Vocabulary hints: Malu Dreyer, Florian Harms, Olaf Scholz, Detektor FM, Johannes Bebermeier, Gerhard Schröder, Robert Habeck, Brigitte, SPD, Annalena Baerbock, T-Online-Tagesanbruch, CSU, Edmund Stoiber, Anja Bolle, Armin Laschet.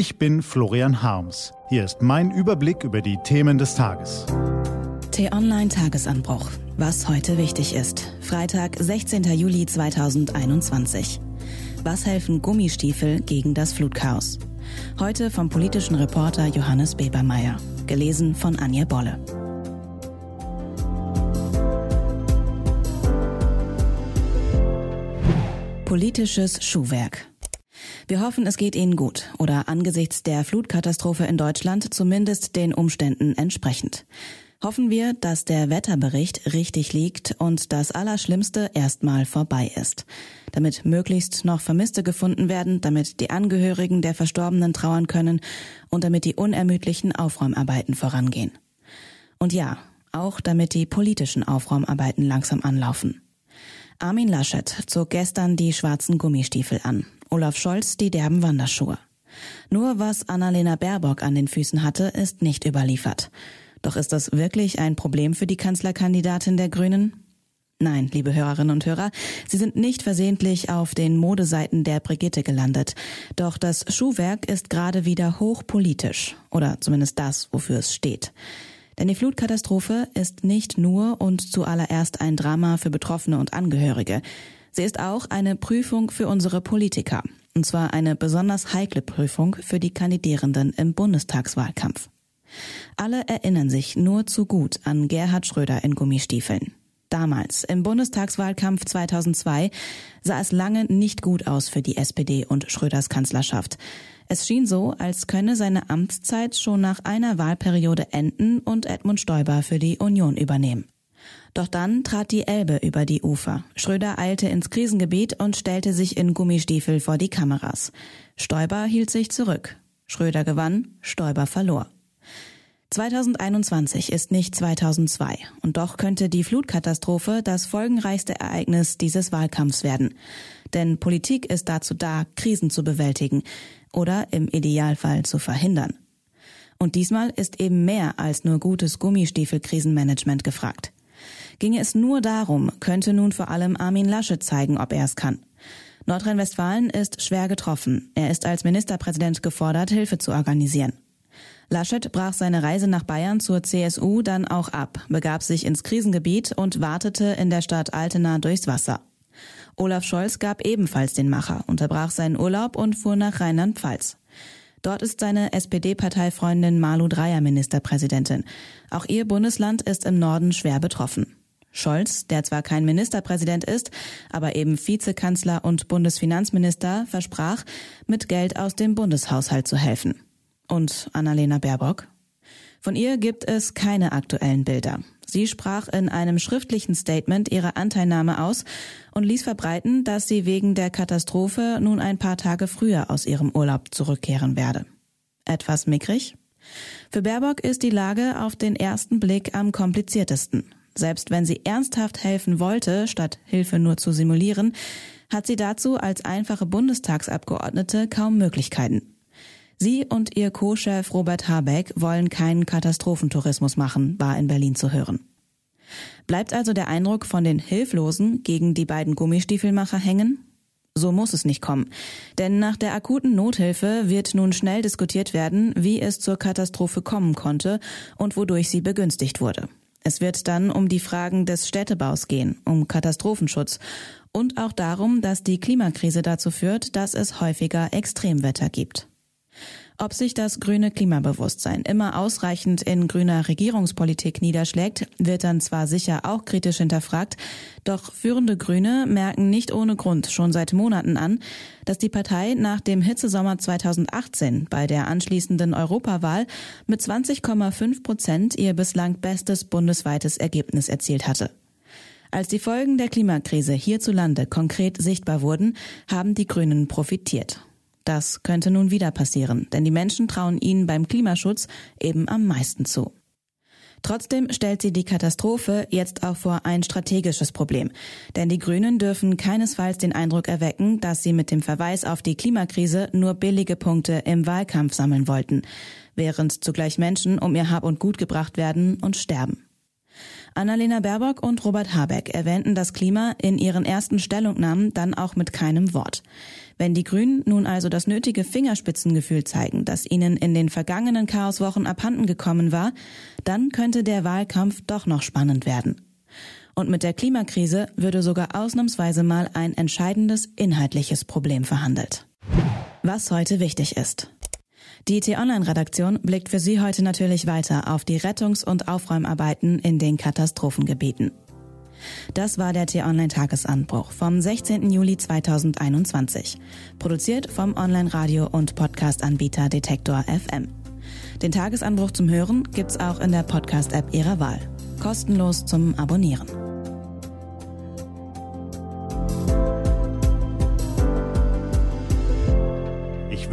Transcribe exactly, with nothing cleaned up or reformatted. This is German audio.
Ich bin Florian Harms. Hier ist mein Überblick über die Themen des Tages. T-Online-Tagesanbruch. Was heute wichtig ist. Freitag, sechzehnter Juli zweitausendeinundzwanzig. Was helfen Gummistiefel gegen das Flutchaos? Heute vom politischen Reporter Johannes Bebermeier. Gelesen von Anja Bolle. Politisches Schuhwerk. Wir hoffen, es geht Ihnen gut oder angesichts der Flutkatastrophe in Deutschland zumindest den Umständen entsprechend. Hoffen wir, dass der Wetterbericht richtig liegt und das Allerschlimmste erstmal vorbei ist. Damit möglichst noch Vermisste gefunden werden, damit die Angehörigen der Verstorbenen trauern können und damit die unermüdlichen Aufräumarbeiten vorangehen. Und ja, auch damit die politischen Aufräumarbeiten langsam anlaufen. Armin Laschet zog gestern die schwarzen Gummistiefel an, Olaf Scholz die derben Wanderschuhe. Nur was Annalena Baerbock an den Füßen hatte, ist nicht überliefert. Doch ist das wirklich ein Problem für die Kanzlerkandidatin der Grünen? Nein, liebe Hörerinnen und Hörer, Sie sind nicht versehentlich auf den Modeseiten der Brigitte gelandet. Doch das Schuhwerk ist gerade wieder hochpolitisch. Oder zumindest das, wofür es steht. Denn die Flutkatastrophe ist nicht nur und zuallererst ein Drama für Betroffene und Angehörige. Sie ist auch eine Prüfung für unsere Politiker. Und zwar eine besonders heikle Prüfung für die Kandidierenden im Bundestagswahlkampf. Alle erinnern sich nur zu gut an Gerhard Schröder in Gummistiefeln. Damals, im Bundestagswahlkampf zweitausendzwei, sah es lange nicht gut aus für die S P D und Schröders Kanzlerschaft. Es schien so, als könne seine Amtszeit schon nach einer Wahlperiode enden und Edmund Stoiber für die Union übernehmen. Doch dann trat die Elbe über die Ufer. Schröder eilte ins Krisengebiet und stellte sich in Gummistiefel vor die Kameras. Stoiber hielt sich zurück. Schröder gewann, Stoiber verlor. zweitausendeinundzwanzig ist nicht zweitausendzwei und doch könnte die Flutkatastrophe das folgenreichste Ereignis dieses Wahlkampfs werden. Denn Politik ist dazu da, Krisen zu bewältigen oder im Idealfall zu verhindern. Und diesmal ist eben mehr als nur gutes Gummistiefel-Krisenmanagement gefragt. Ginge es nur darum, könnte nun vor allem Armin Laschet zeigen, ob er es kann. Nordrhein-Westfalen ist schwer getroffen. Er ist als Ministerpräsident gefordert, Hilfe zu organisieren. Laschet brach seine Reise nach Bayern zur C S U dann auch ab, begab sich ins Krisengebiet und wartete in der Stadt Altena durchs Wasser. Olaf Scholz gab ebenfalls den Macher, unterbrach seinen Urlaub und fuhr nach Rheinland-Pfalz. Dort ist seine S P D-Parteifreundin Malu Dreyer Ministerpräsidentin. Auch ihr Bundesland ist im Norden schwer betroffen. Scholz, der zwar kein Ministerpräsident ist, aber eben Vizekanzler und Bundesfinanzminister, versprach, mit Geld aus dem Bundeshaushalt zu helfen. Und Annalena Baerbock? Von ihr gibt es keine aktuellen Bilder. Sie sprach in einem schriftlichen Statement ihre Anteilnahme aus und ließ verbreiten, dass sie wegen der Katastrophe nun ein paar Tage früher aus ihrem Urlaub zurückkehren werde. Etwas mickrig? Für Baerbock ist die Lage auf den ersten Blick am kompliziertesten. Selbst wenn sie ernsthaft helfen wollte, statt Hilfe nur zu simulieren, hat sie dazu als einfache Bundestagsabgeordnete kaum Möglichkeiten. Sie und ihr Co-Chef Robert Habeck wollen keinen Katastrophentourismus machen, war in Berlin zu hören. Bleibt also der Eindruck von den Hilflosen gegen die beiden Gummistiefelmacher hängen? So muss es nicht kommen. Denn nach der akuten Nothilfe wird nun schnell diskutiert werden, wie es zur Katastrophe kommen konnte und wodurch sie begünstigt wurde. Es wird dann um die Fragen des Städtebaus gehen, um Katastrophenschutz und auch darum, dass die Klimakrise dazu führt, dass es häufiger Extremwetter gibt. Ob sich das grüne Klimabewusstsein immer ausreichend in grüner Regierungspolitik niederschlägt, wird dann zwar sicher auch kritisch hinterfragt, doch führende Grüne merken nicht ohne Grund schon seit Monaten an, dass die Partei nach dem Hitzesommer zweitausendachtzehn bei der anschließenden Europawahl mit zwanzig Komma fünf Prozent ihr bislang bestes bundesweites Ergebnis erzielt hatte. Als die Folgen der Klimakrise hierzulande konkret sichtbar wurden, haben die Grünen profitiert. Das könnte nun wieder passieren, denn die Menschen trauen ihnen beim Klimaschutz eben am meisten zu. Trotzdem stellt sie die Katastrophe jetzt auch vor ein strategisches Problem. Denn die Grünen dürfen keinesfalls den Eindruck erwecken, dass sie mit dem Verweis auf die Klimakrise nur billige Punkte im Wahlkampf sammeln wollten, während zugleich Menschen um ihr Hab und Gut gebracht werden und sterben. Annalena Baerbock und Robert Habeck erwähnten das Klima in ihren ersten Stellungnahmen dann auch mit keinem Wort. Wenn die Grünen nun also das nötige Fingerspitzengefühl zeigen, das ihnen in den vergangenen Chaoswochen abhanden gekommen war, dann könnte der Wahlkampf doch noch spannend werden. Und mit der Klimakrise würde sogar ausnahmsweise mal ein entscheidendes inhaltliches Problem verhandelt. Was heute wichtig ist. Die T-Online-Redaktion blickt für Sie heute natürlich weiter auf die Rettungs- und Aufräumarbeiten in den Katastrophengebieten. Das war der T-Online-Tagesanbruch vom sechzehnten Juli zweitausendeinundzwanzig, produziert vom Online-Radio- und Podcast-Anbieter Detektor F M. Den Tagesanbruch zum Hören gibt's auch in der Podcast-App Ihrer Wahl. Kostenlos zum Abonnieren. Ich